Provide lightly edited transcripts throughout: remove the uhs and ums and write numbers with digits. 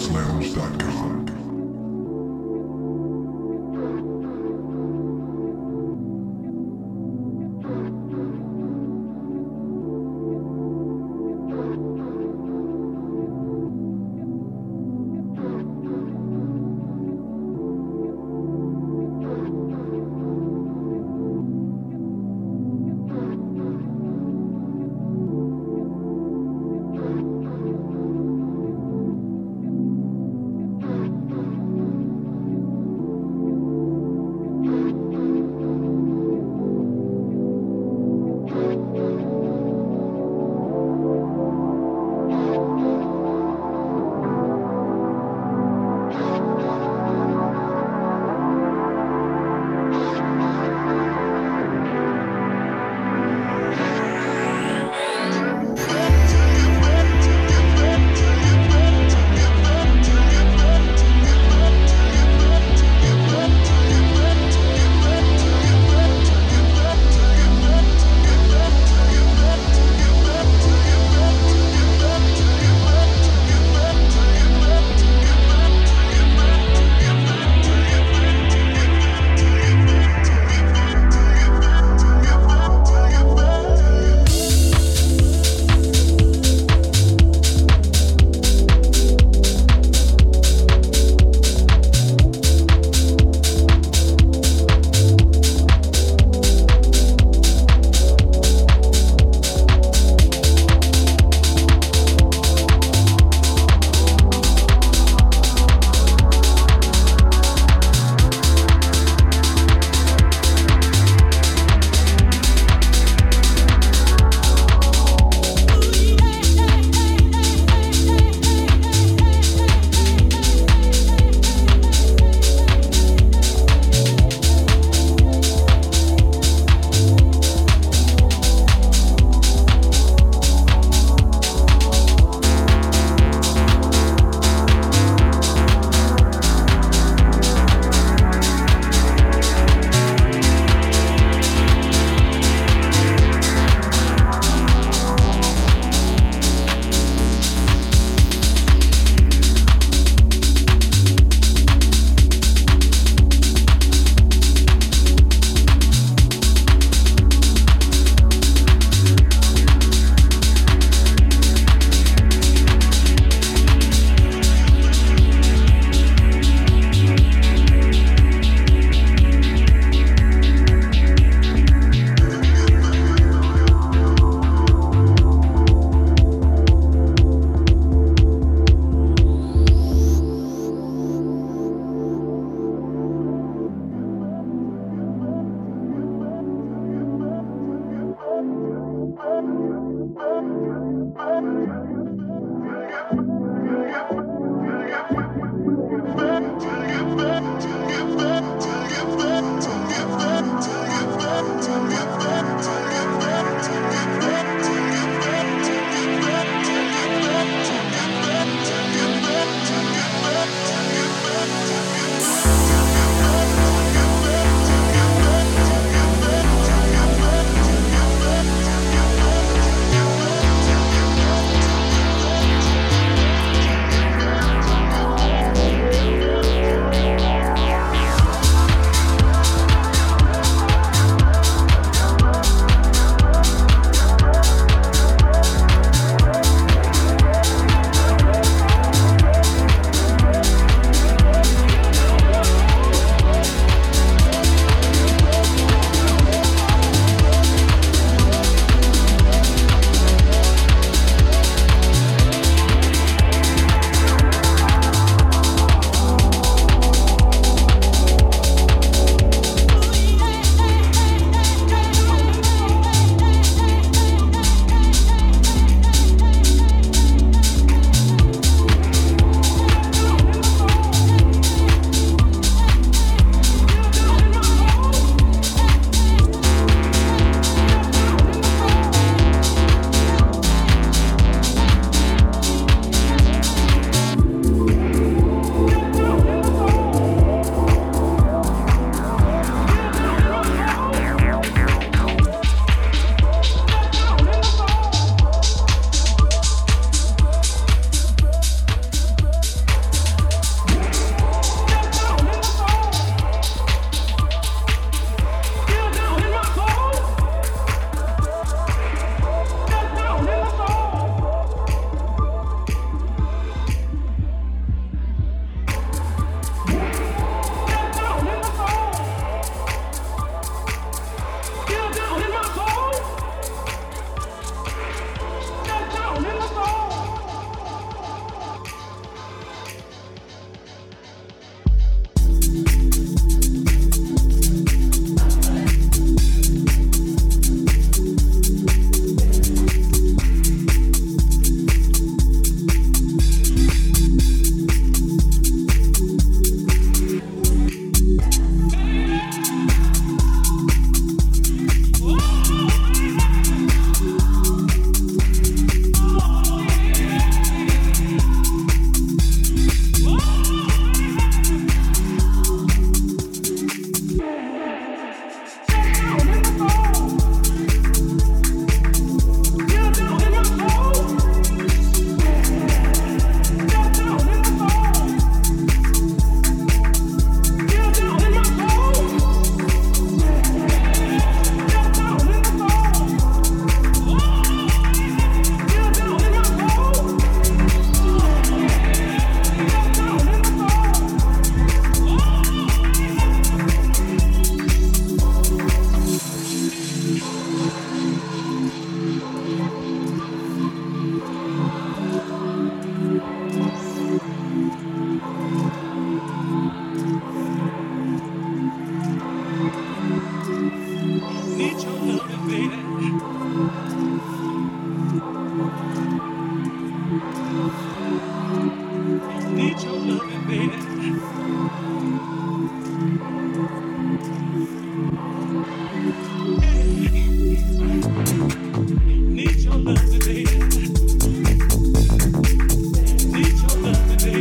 SoundCloudSlounge.com. need your loving, baby. Need your loving, baby. Need your love today.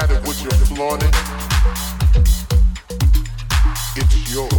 had it with your flaunting, it's yours.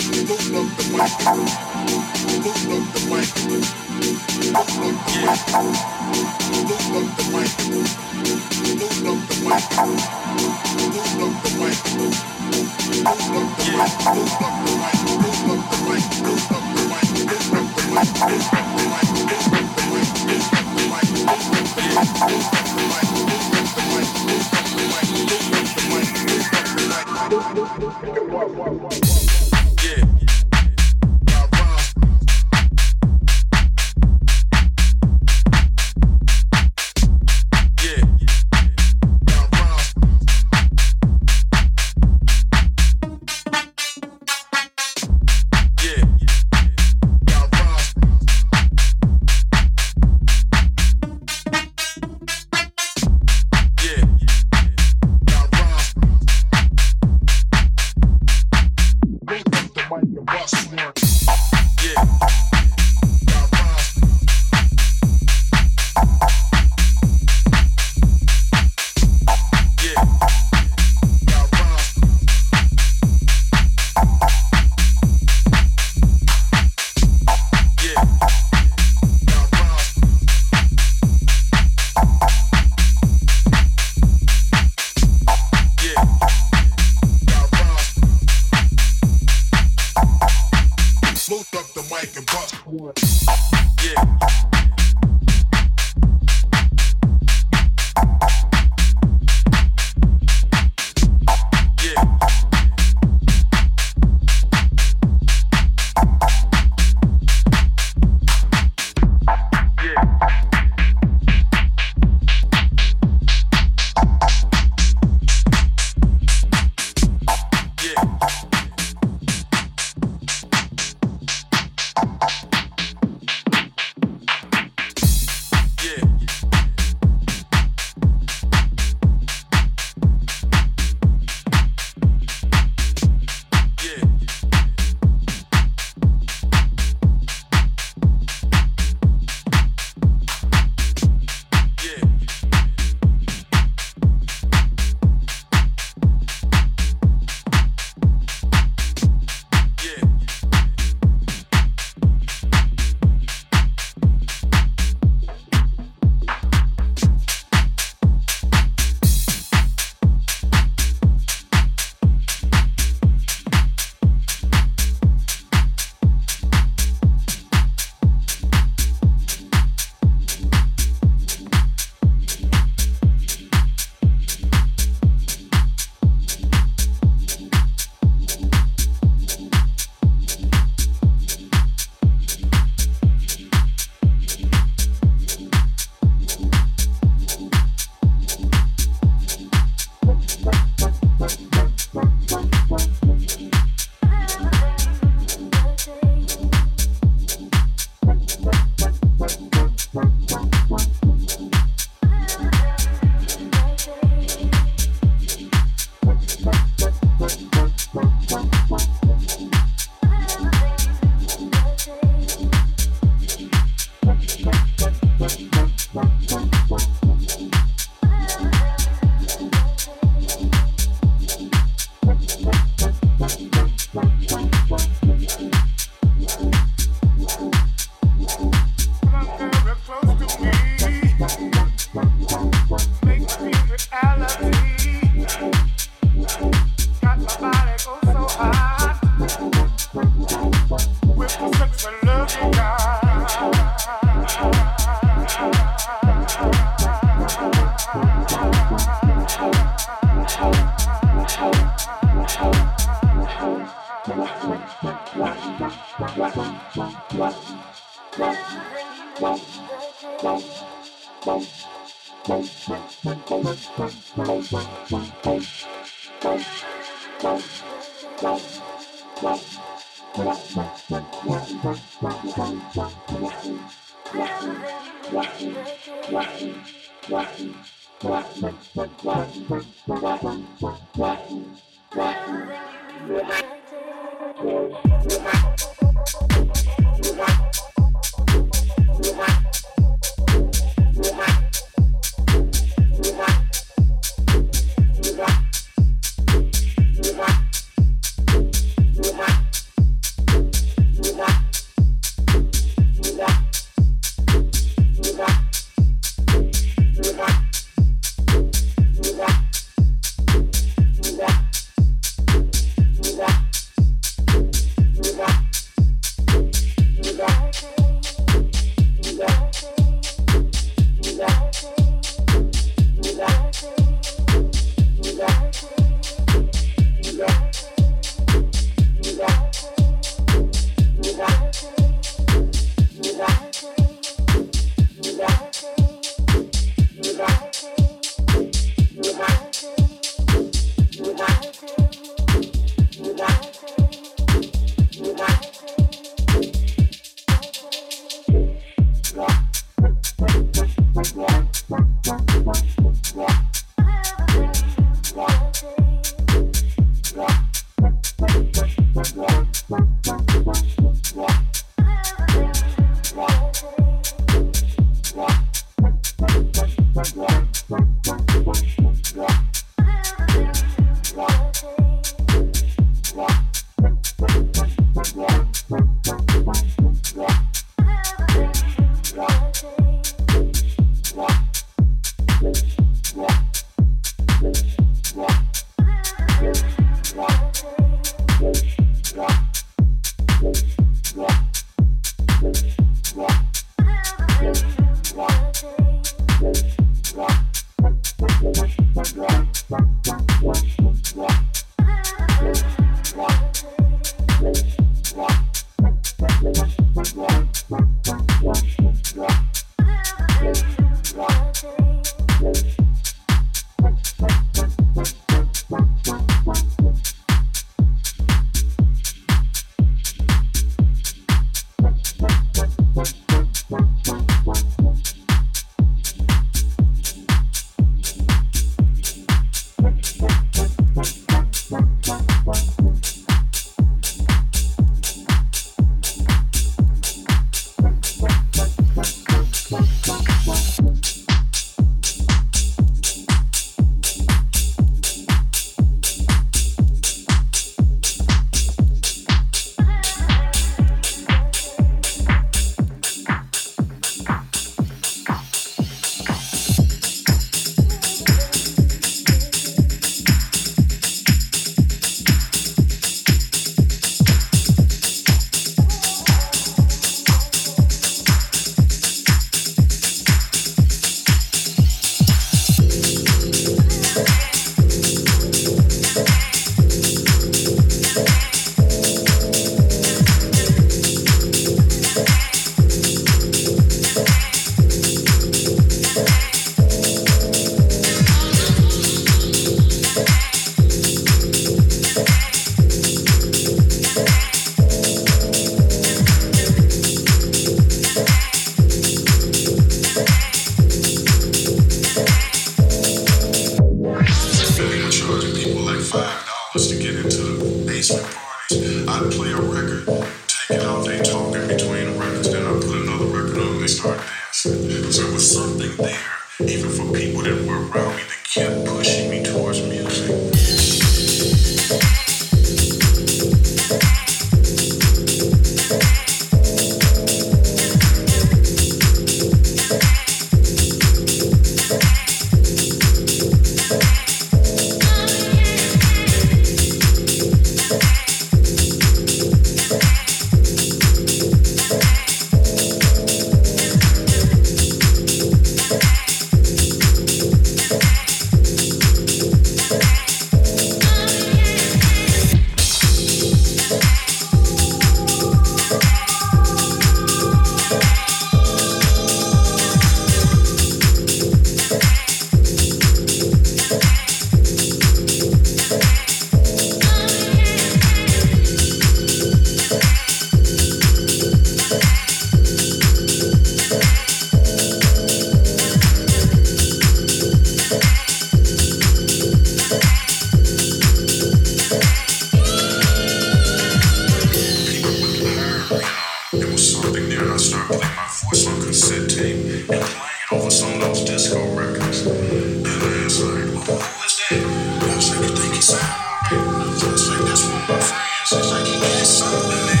over some cassette tape and playing over some of those disco records. And I was like, well, who is that? And I was like, I think he sounded alright. So I was like, that's one of my friends. He's like, he had something in there.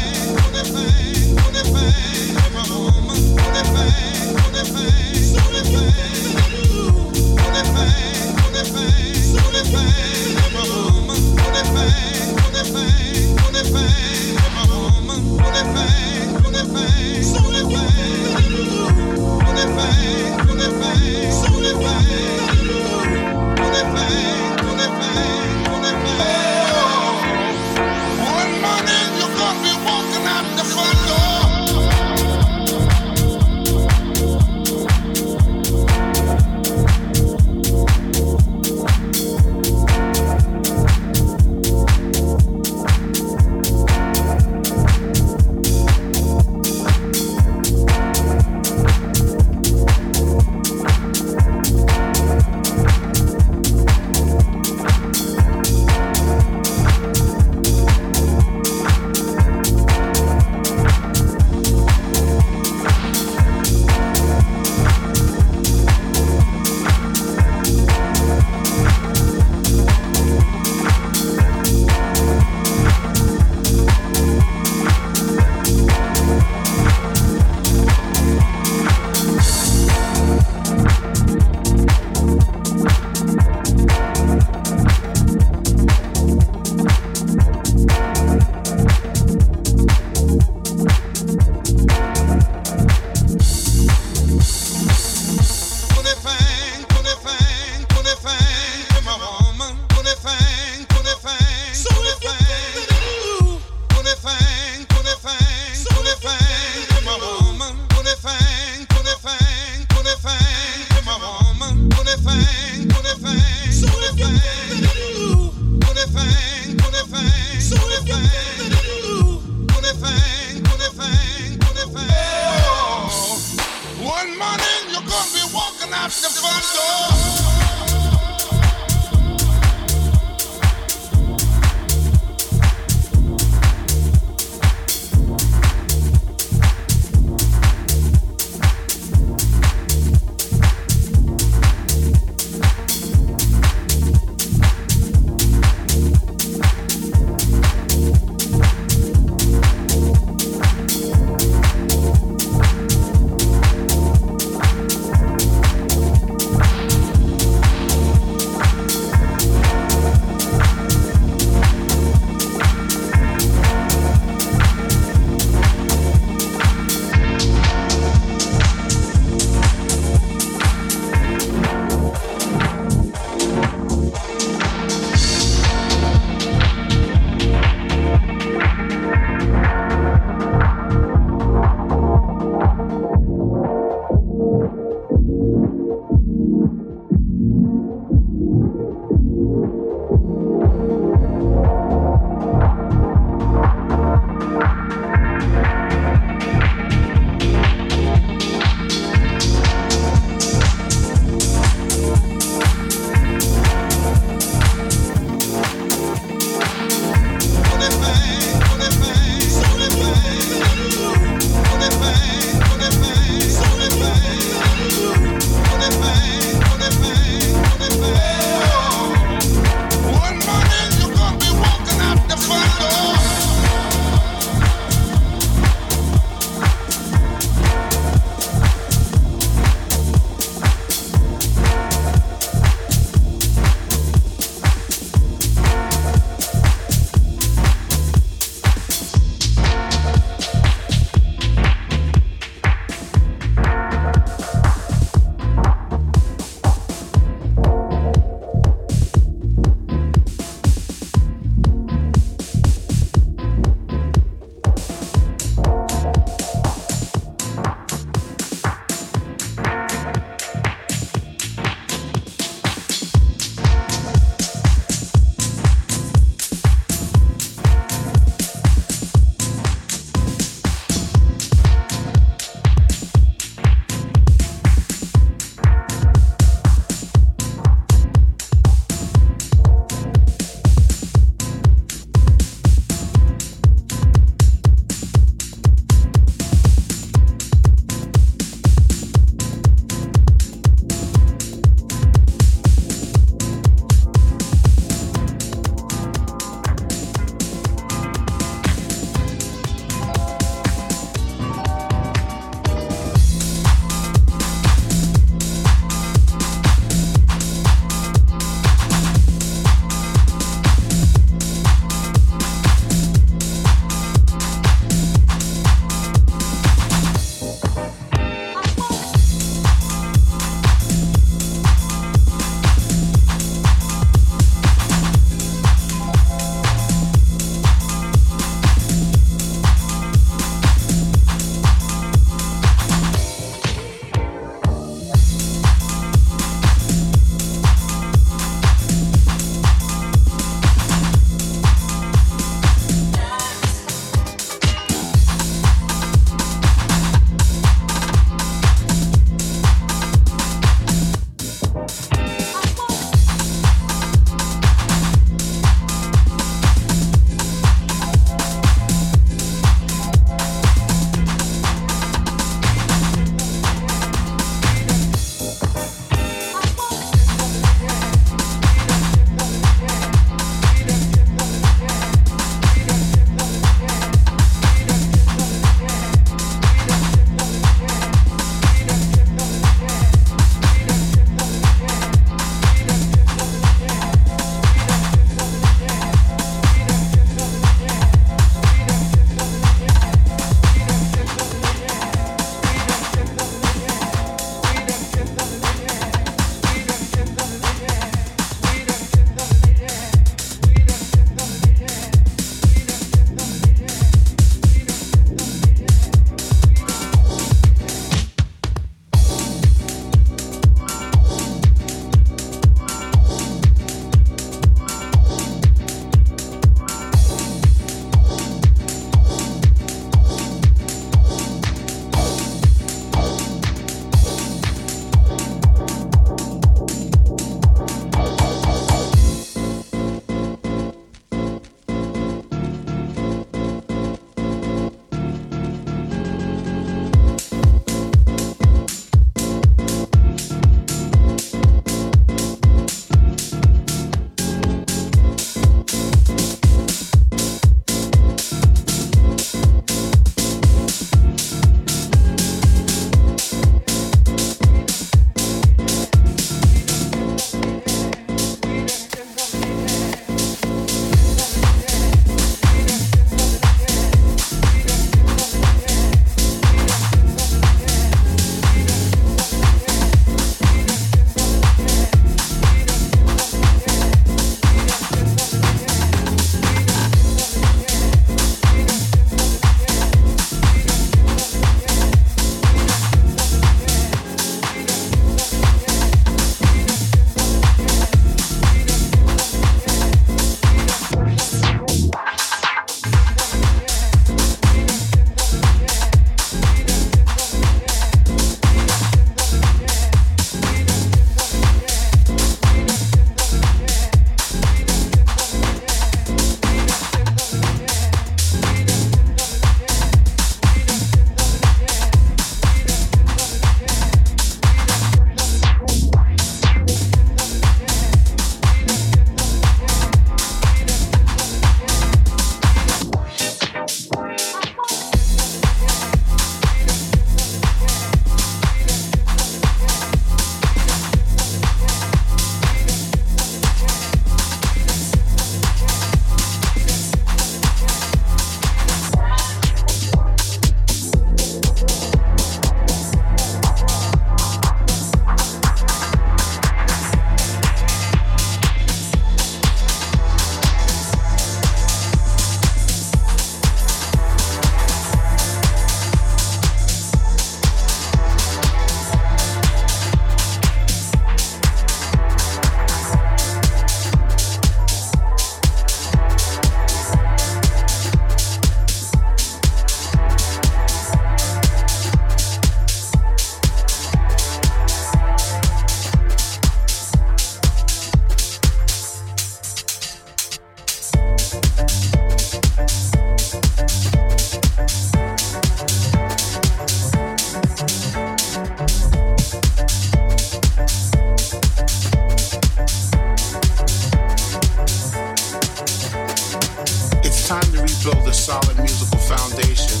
flow the solid musical foundation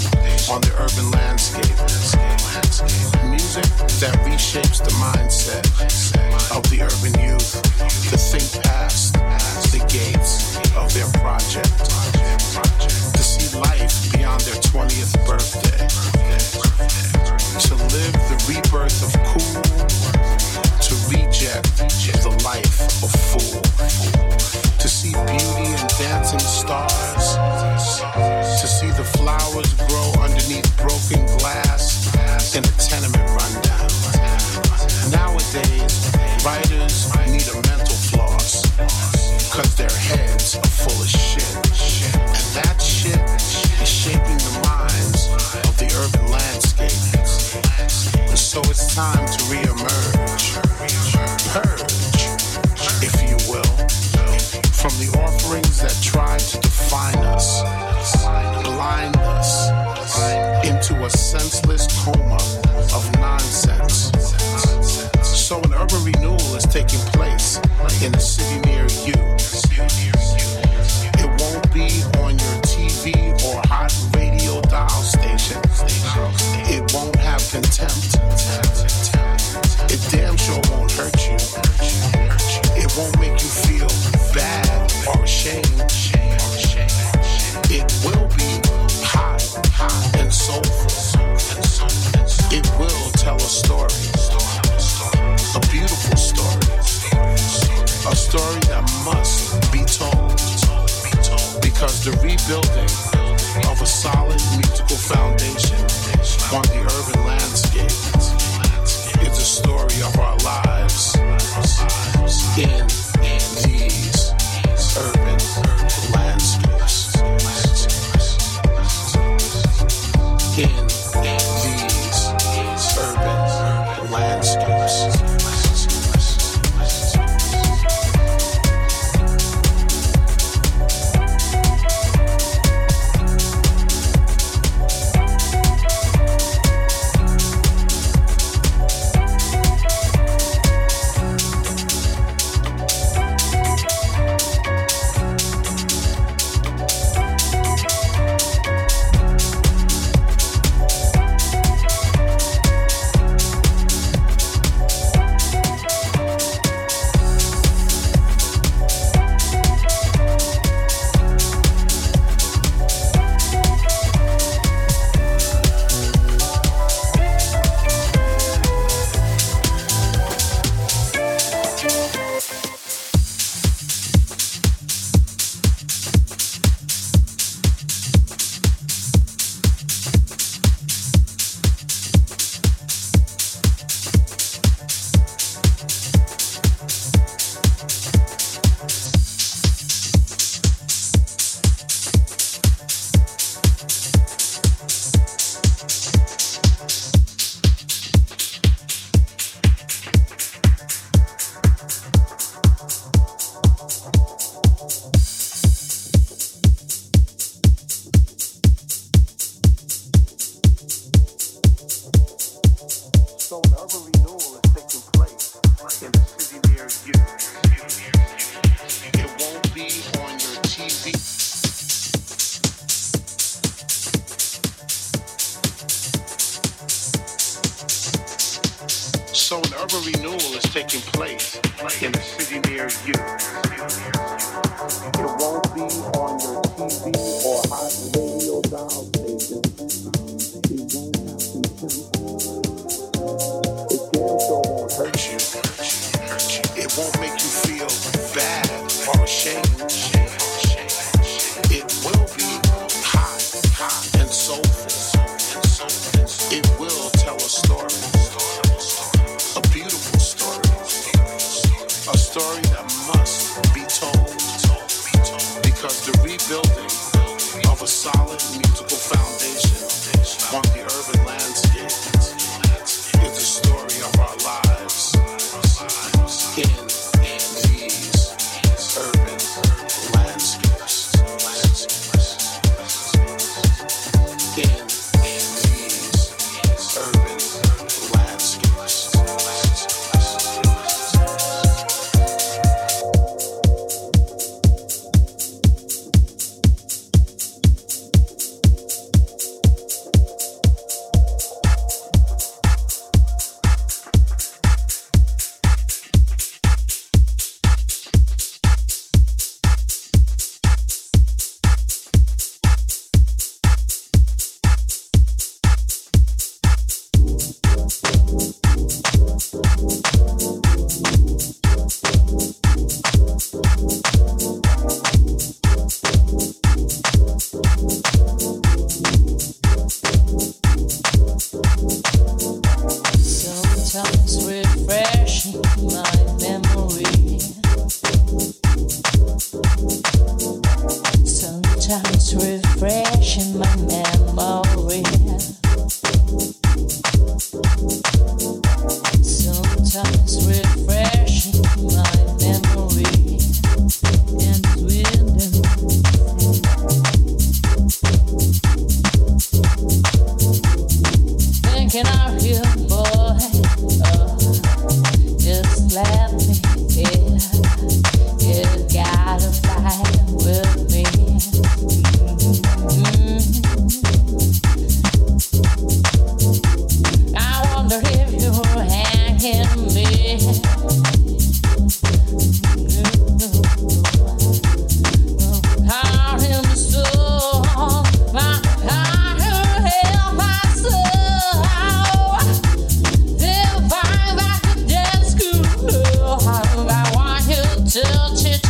on the urban landscape. Music that reshapes the mindset of the urban youth to think past the gates of their project, to see life beyond their 20th birthday, to live the rebirth of cool, to reject the life of fool. To see beauty in dancing stars, to see the flowers grow underneath broken glass in a tenement rundown. Nowadays, writers need a mental floss, cause their heads are full of shit. And that shit is shaping the minds of the urban landscape. So it's time to reemerge, purge, if you will, from the offerings that try to define us, blind us into a senseless coma of nonsense. So an urban renewal is taking place in a city near you. It won't be on your TV or hot radio dial station. It won't have contempt. It damn sure won't hurt you. It won't make you feel bad or ashamed. It will be hot and soulful. It will tell a story, a beautiful story, a story that must be told, because the rebuilding of a solid musical foundation on the urban landscape is a story of our lives in these urban landscapes. In these urban landscapes. fresh in my memory. Sometimes refreshing my memory and window. Thinking out here, boy, just let me in. You gotta fight with me. I wonder if you were hanging me. Caught him so I could help myself. If I'm back to dead school, I want you to teach me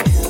now.